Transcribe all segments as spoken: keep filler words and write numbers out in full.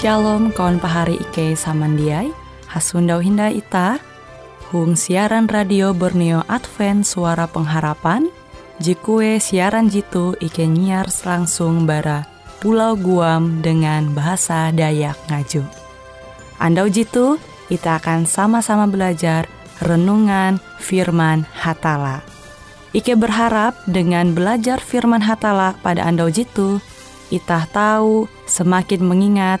Shalom kawan pahari Ike Samandiai, Hasundau Hinda Ita, Hung siaran radio Borneo Advent Suara Pengharapan, jikue siaran jitu Ike nyiar langsung bara Pulau Guam dengan bahasa Dayak Ngaju. Andau jitu, kita akan sama-sama belajar renungan firman Hatala. Ike berharap dengan belajar firman Hatala pada andau jitu, kita tahu semakin mengingat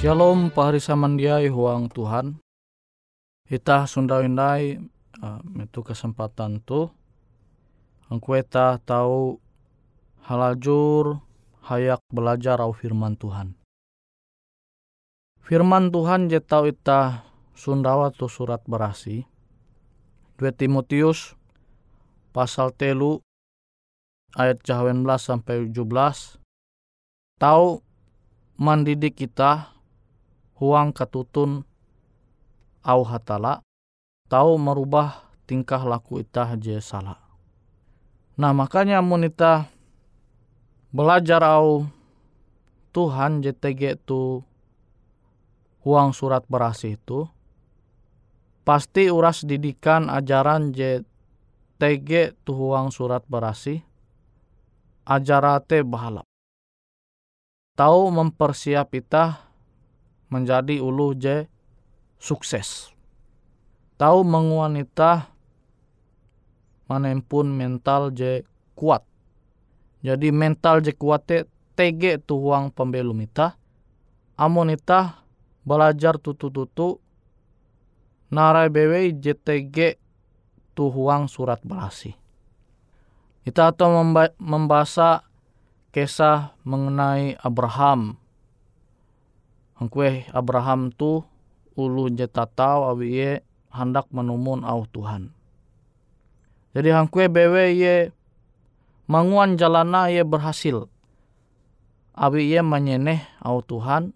Shalom pahari samandiai huang Tuhan. Kita sundawindai uh, itu kesempatan tu. Angkueta tahu halajur hayak belajar au firman Tuhan. Firman Tuhan jetau ita sundawa tu surat berasi. dua Timotius pasal telu ayat delapan belas sampai tujuh belas. Tahu mandidik kita huang katutun au hatala, tahu merubah tingkah laku itah je salah. Nah makanya mun itah belajar au Tuhan J T G tu huang surat berasi itu, pasti uras didikan ajaran J T G tu huang surat berasi, ajarate bahalap. Tahu mempersiap itah menjadi ulu je sukses. Tahu menguan itah manempun mental je kuat. Jadi mental je kuat te tege tu huang pembelum itah. Amon itah belajar tutu-tutu narai bewe je tege tu huang surat berasi. Itah atau memba- membahasa kisah mengenai Abraham. Angkueh Abraham tu ulu jetatau awi ye hendak menumun au Tuhan. Jadi angkueh bewe ye manguan jalana ye berhasil. Awi ye menyeneh au Tuhan,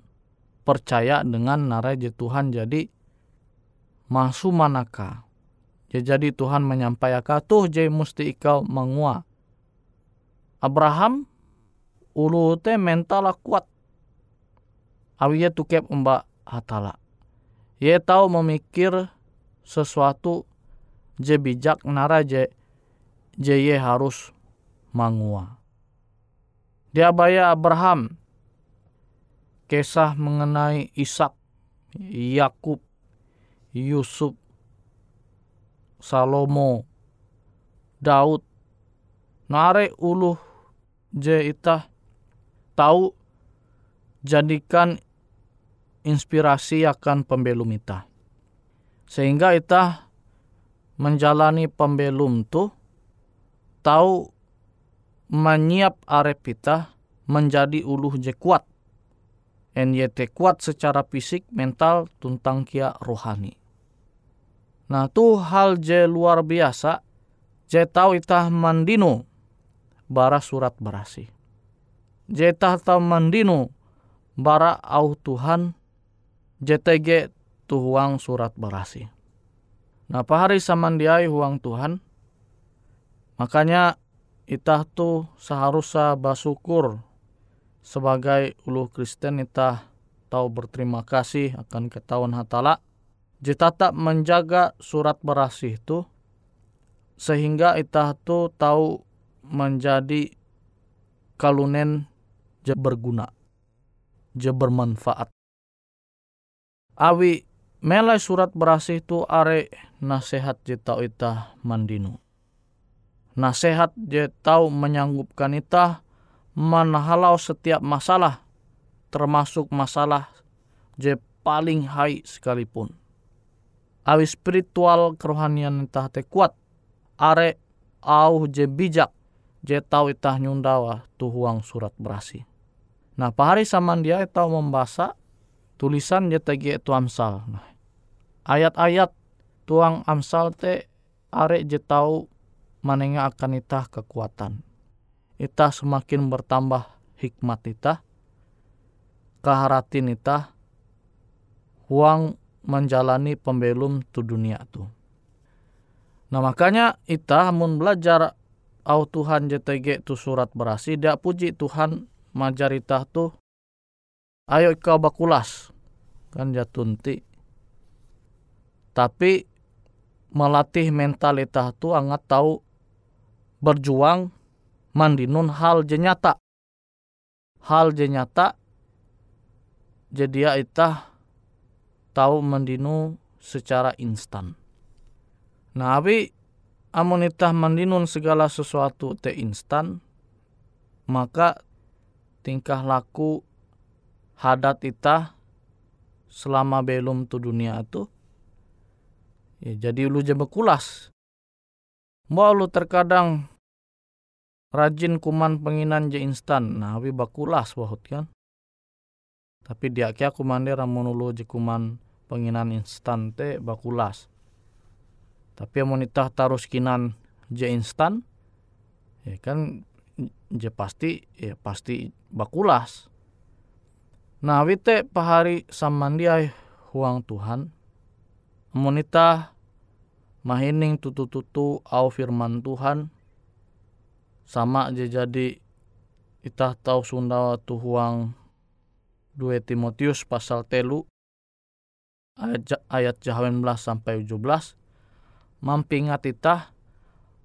percaya dengan narai je Tuhan jadi masu manaka. Jadi Tuhan menyampaikan tuh je musti ikau mangua. Abraham ulu te mental kuat. Awiye tukep umba hatala. Ye tahu memikir sesuatu je bijak nara je je ye harus mangua. Dia baya Abraham kisah mengenai Ishak, Yakub, Yusuf, Salomo, Daud. Nare ulu je itah tahu jadikan inspirasi akan pembelum itah. Sehingga itah menjalani pembelum tu tahu menyiap arep itah menjadi uluh je kuat. N Y T kuat secara fisik, mental, tuntang kia rohani. Nah tu hal je luar biasa, je tahu itah mandino bara surat berasi. Jetah tamandino bara au Tuhan J T G tu huang surat berasi. Nah pahari samandiai huang Tuhan. Makanya itah tu seharusnya bersyukur sebagai ulu Kristen, itah tau berterima kasih akan ketahuan hatala. Jetah tak menjaga surat berasi itu sehingga itah tu tahu menjadi kalunen je berguna, je bermanfaat. Awi melai surat berasih tu are nasihat je tau itah mandinu. Nasihat je tau menyanggupkan itah manahalau setiap masalah, termasuk masalah je paling hai sekalipun. Awi spiritual kerohanian itah te kuat, are au je bijak, je tau itah nyundawa tu huang surat berasih. Nah, pahari samandia itau membaca tulisan J T G tu Amsal. Nah, ayat-ayat tuang Amsal te arek je tau manenga akan itah kekuatan. Itah semakin bertambah hikmat itah, kaharatin itah huang menjalani pembelum tu dunia tu. Nah, makanya itah mun belajar au Tuhan J T G tu surat berasi, dia puji Tuhan majaritah tu, ayo kau bakulas kan jatunti. Tapi melatih mentalitah tu angat tahu berjuang mandinun hal jenyata. Hal jenyata jadi itah tahu mandinu secara instan. Nah abi amun itah mandinun segala sesuatu te instan, maka tingkah laku hadat itah selama belum tu dunia tu, ya, jadi lu je bekulas. Mbak lu terkadang rajin kuman penginan je instan, nah wi bakulas wahut kan. Tapi dia kia kuman dia ramun lu je kuman penginan instan te bakulas. Tapi amun itah tarus kinan je instan, ya kan je pasti ya pasti bakulas. Nah, wite pahari samandiai huang Tuhan, monita mahining tutu-tutu au firman Tuhan, sama aja jadi itah tau Sundawa tu huang dua Timotius pasal telu ayat, ayat jahawen belas sampai tujuh belas, mampingat itah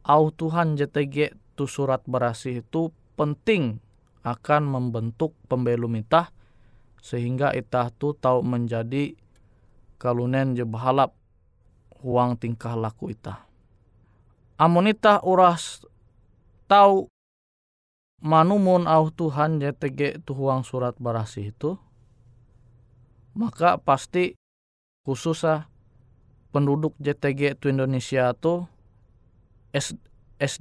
au Tuhan J T G tu surat berasih itu penting akan membentuk pembelum itah, sehingga itah tu tau menjadi kalunen je bahalap huang tingkah laku itah. Amun itah uras tau manumun au Tuhan J T G tu huang surat berasih itu, maka pasti khususnya penduduk J T G tu Indonesia tu S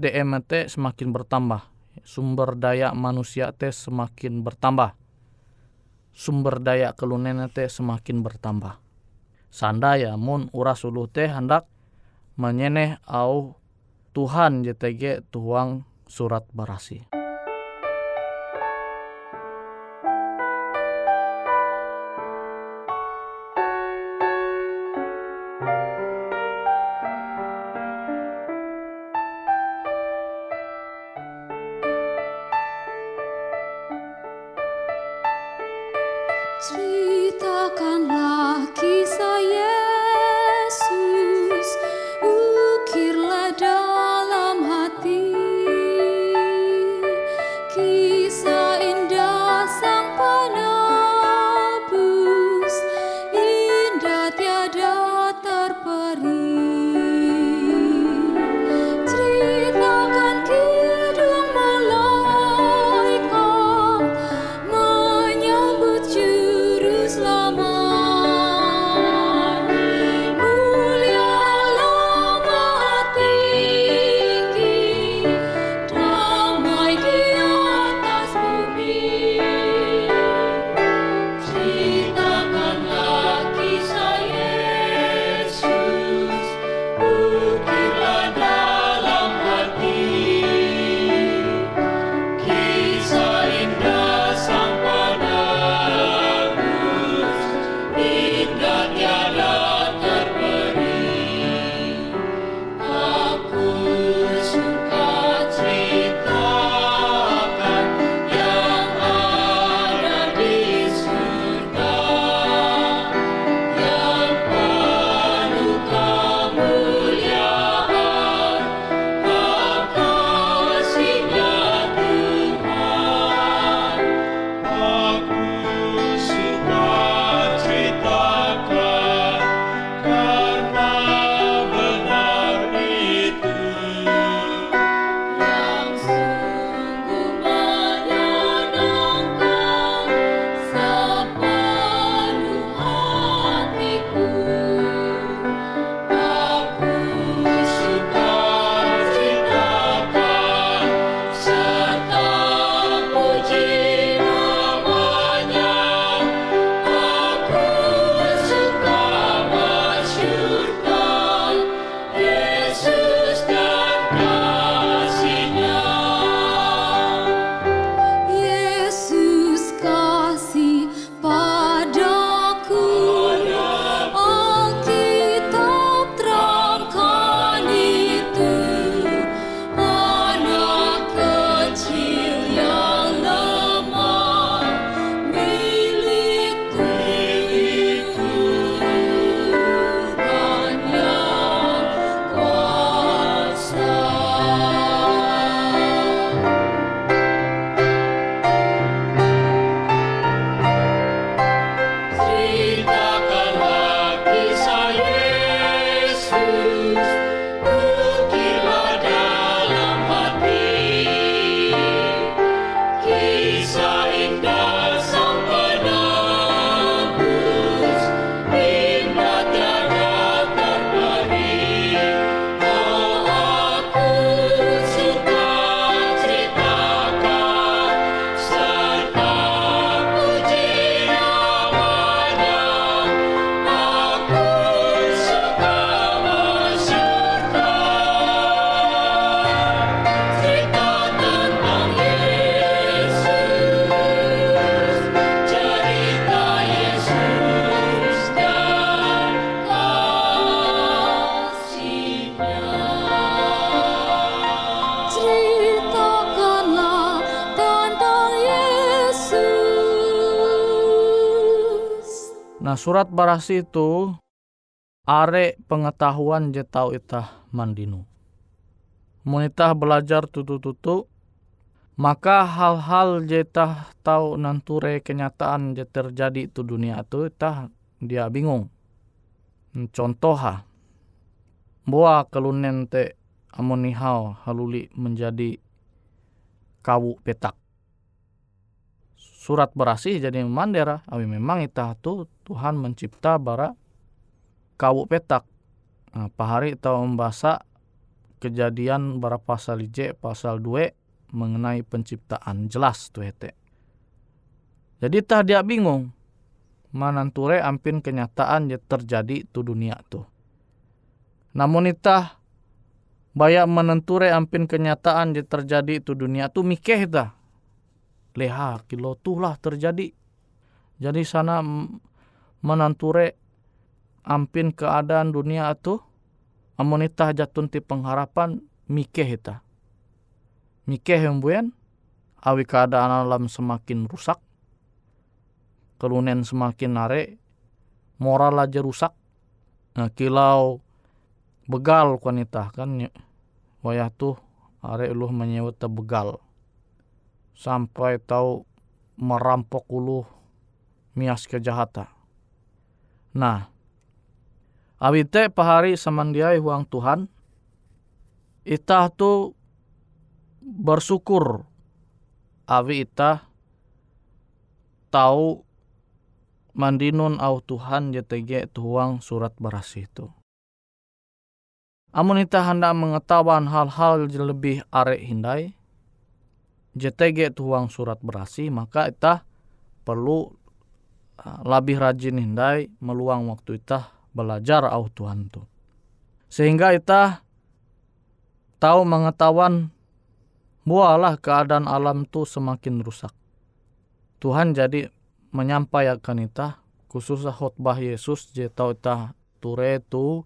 D M te semakin bertambah, sumber daya manusia te semakin bertambah, sumber daya kelunen teh semakin bertambah. Sandaya mun uras uluh teh hendak menyeneh au Tuhan J T G tuang surat berasih. Ceritakanlah kisah Yesus, ukirlah dalam hati kisah indah sang penebus, indah tiada terperi. Ceritakan kidung malaikat menyambut Selamat Nah, surat barasi itu are pengetahuan jetau itah mandinu. Munitah belajar tutu-tutu, maka hal-hal jetah tahu nanture kenyataan je terjadi tu dunia tu itah dia bingung. Contoha, boa kelunen te amonihau haluli menjadi kawu petak. Surat berasih jadi mandera, awi memang itah tu Tuhan mencipta bara kawu petak. Nah, pahari tau membasa kejadian bara pasal J pasal dua mengenai penciptaan jelas tu hete. Jadi tah dia bingung mananture ampin kenyataan je terjadi tu dunia tu. Namun itah bayak menenture ampin kenyataan je terjadi tu dunia tu mikeh tah. Leha kilo tuhlah terjadi. Jadi sana menanture ampin keadaan dunia itu, amonitah jatun ti pengharapan mikeh hita. Mikeh yang buen, awi keadaan alam semakin rusak, kelunen semakin nare, moral aja rusak. Nah, kilau begal wanita kan, wayah tuh are uluh menyewet begal, sampai tahu merampok uluh mias kejahata. Nah, awite pahari samandiai huang Tuhan, itah tu bersyukur awi itah tahu mandinun au Tuhan J T G tuang surat berasih itu. Amun itah hendak mengetahuan hal-hal lebih arek hindai J T G tuang surat berasih, maka itah perlu labih rajin hindai meluang waktu itah belajar au Tuhan tu, sehingga itah tahu mengetahuan bualah keadaan alam tu semakin rusak. Tuhan jadi menyampaikan itah khususnya khotbah Yesus je tahu itah ture tu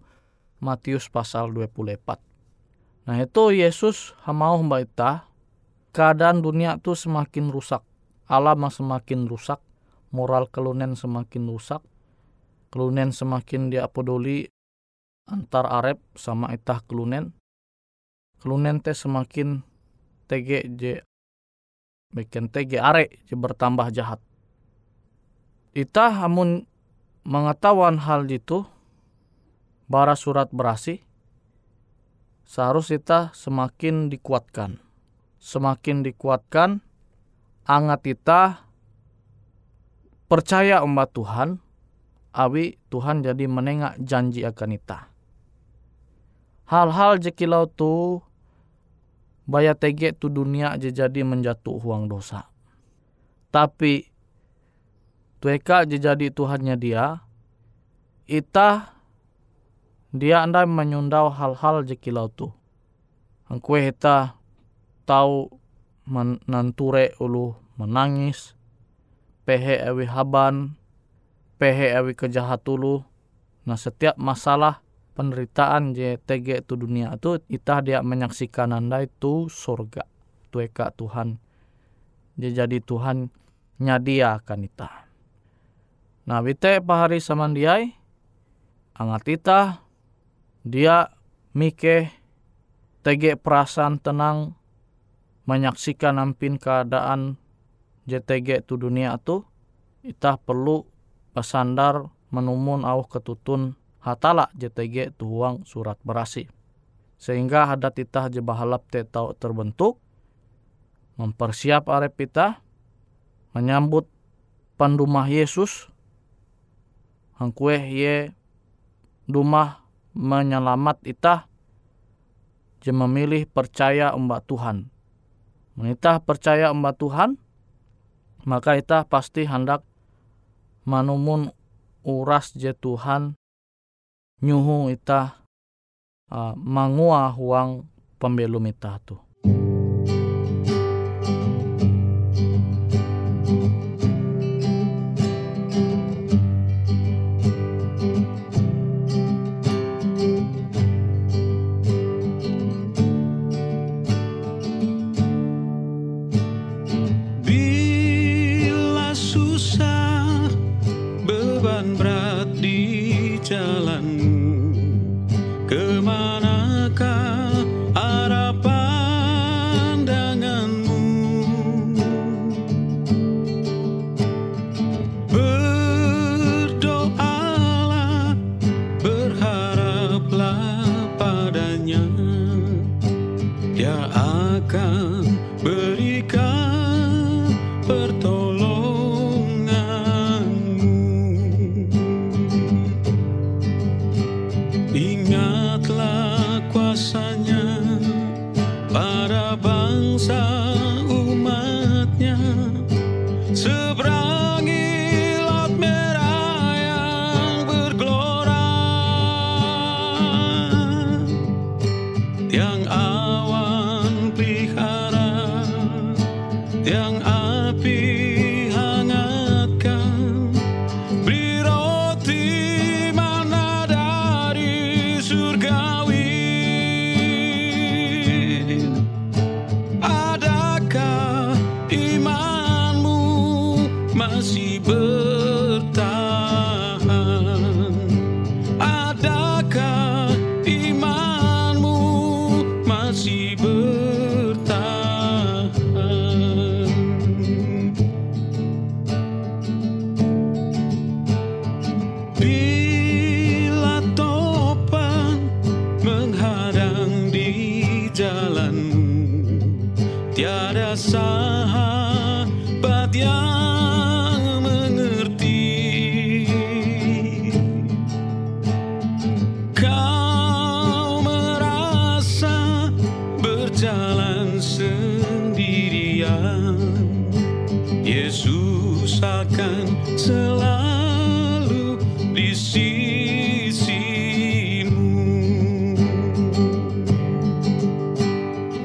Matius pasal dua puluh empat. Nah, itu Yesus hamau mbak itah keadaan dunia tu semakin rusak, alam semakin rusak, moral kelunen semakin rusak. Kelunen semakin dia peduli antar arep sama itah kelunen. Kelunen teh semakin T G J bikin T G arek je bertambah jahat. Itah amun mengetahuan hal itu bara surat berasih, seharus itah semakin dikuatkan. Semakin dikuatkan angat itah percaya umba Tuhan. Awi Tuhan jadi menengak janji akan itah. Hal-hal jekilau tu baya tege tu dunia je jadi menjatuh huang dosa. Tapi tueka je jadi Tuhannya dia, itah dia andai menyundau hal-hal jekilau tu. Angkue itah tahu menanture ulu menangis, pehe awi haban, pehe awi kejahatulu. Nah, setiap masalah penderitaan J T G tu dunia tu itah dia menyaksikan andai tu surga. Tu eka Tuhan dia jadi Tuhan nyadiakan itah. Nah, bite pahari samandiai angat itah dia mikeh T G perasaan tenang menyaksikan ampin keadaan J T G tu dunia tu, itah perlu pasandar menumun au ketutun hatala J T G tuang surat berasi. Sehingga hadat itah jebahalap tetau terbentuk, mempersiap arep itah, menyambut pandumah Yesus, hangkueh ye dumah menyelamat itah, jememilih percaya umba Tuhan. Menitah percaya umba Tuhan, maka itah pasti hendak manumun uras je Tuhan nyuhu itah uh, mangua huang pembelum itah tu. Beban berat. masih bertahan? Adakah imanmu masih bertahan? Bila topan menghadang di jalanmu, tiada sahabat yang mengerti. Kau merasa berjalan sendirian, Yesus akan selalu di sisimu.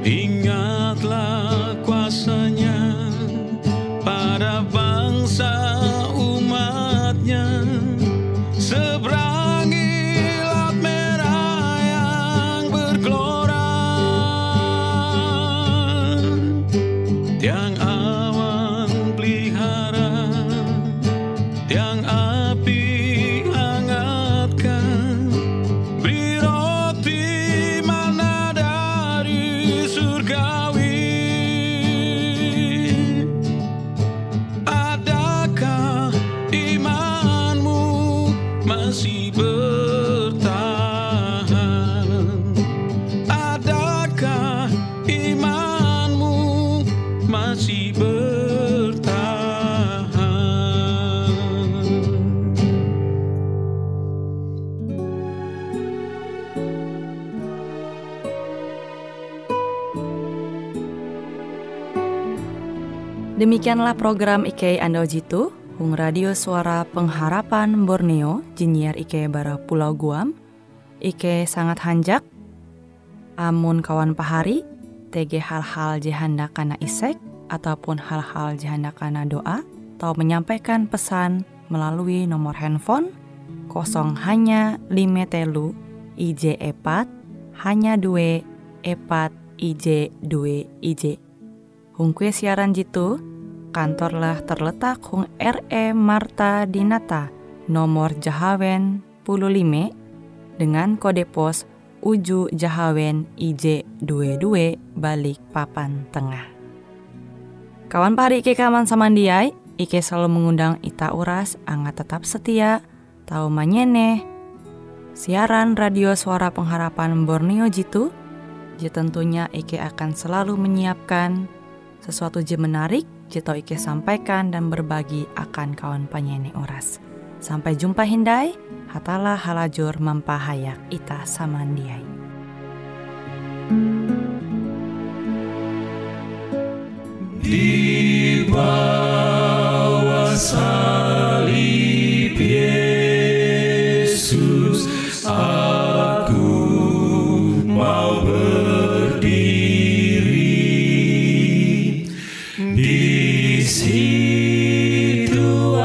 Ingatlah kuasanya pada bangsa umatnya, seberangi laut merah yang bergelora. Tiang awan pelihara, tiang api hangatkan, beri roti mana dari surga. Masih bertahan? Adakah imanmu masih bertahan? Demikianlah program I K Ando Jitu Hung Radio Suara Pengharapan Borneo, Jinnyar Ike Bara Pulau Guam, Ike Sangat Hanjak, Amun Kawan Pahari, T G Hal-Hal Jihanda Kana Isek, ataupun Hal-Hal Jihanda Kana Doa, atau menyampaikan pesan melalui nomor handphone kosong hanya lime telu ij epat, hanya dua epat ij dua ij. Hung kue siaran jitu, kantorlah terletak Hung R E Marta Dinata, nomor Jahawen sepuluh lima, dengan kode pos Uju Jahawen I J dua puluh dua Balikpapan Tengah. Kawan pahari Ike Kaman Samandiai, Ike selalu mengundang ita uras angga tetap setia, tau manyene siaran Radio Suara Pengharapan Borneo jitu. Jadi tentunya Ike akan selalu menyiapkan sesuatu je menarik Cito Ike sampaikan dan berbagi akan kawan penyanyi oras. Sampai jumpa hindai, hatalah halajur mempahayak ita samandiai. Di bawah salib Yesus aku mau berdiri. Di situ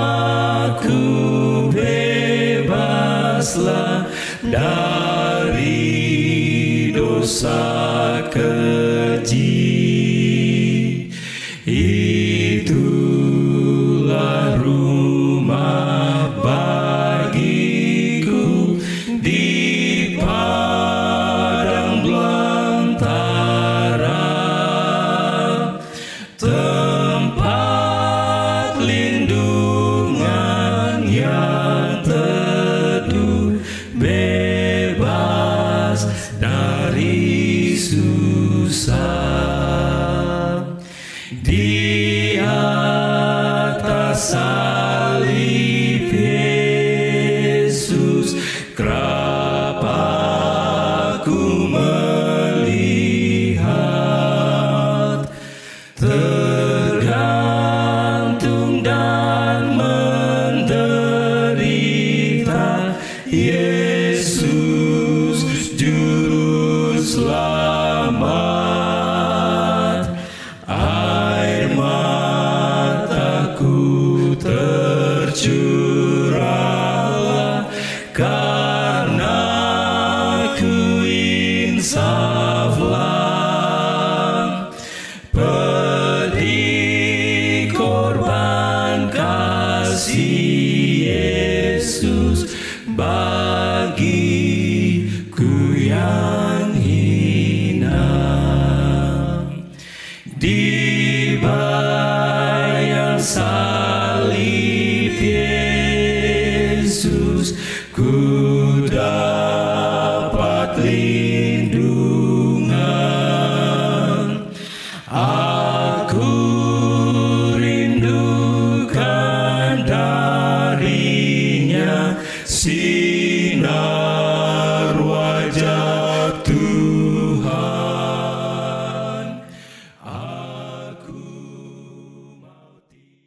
aku bebaslah dari dosa keji. Itulah rumah bagiku di padang belantara. Di atas salib Yesus kerap aku melihat, tergantung dan menderita. Yesus Juru Selamat, air mataku ter kasih Yesus bagiku yang hina, dibayar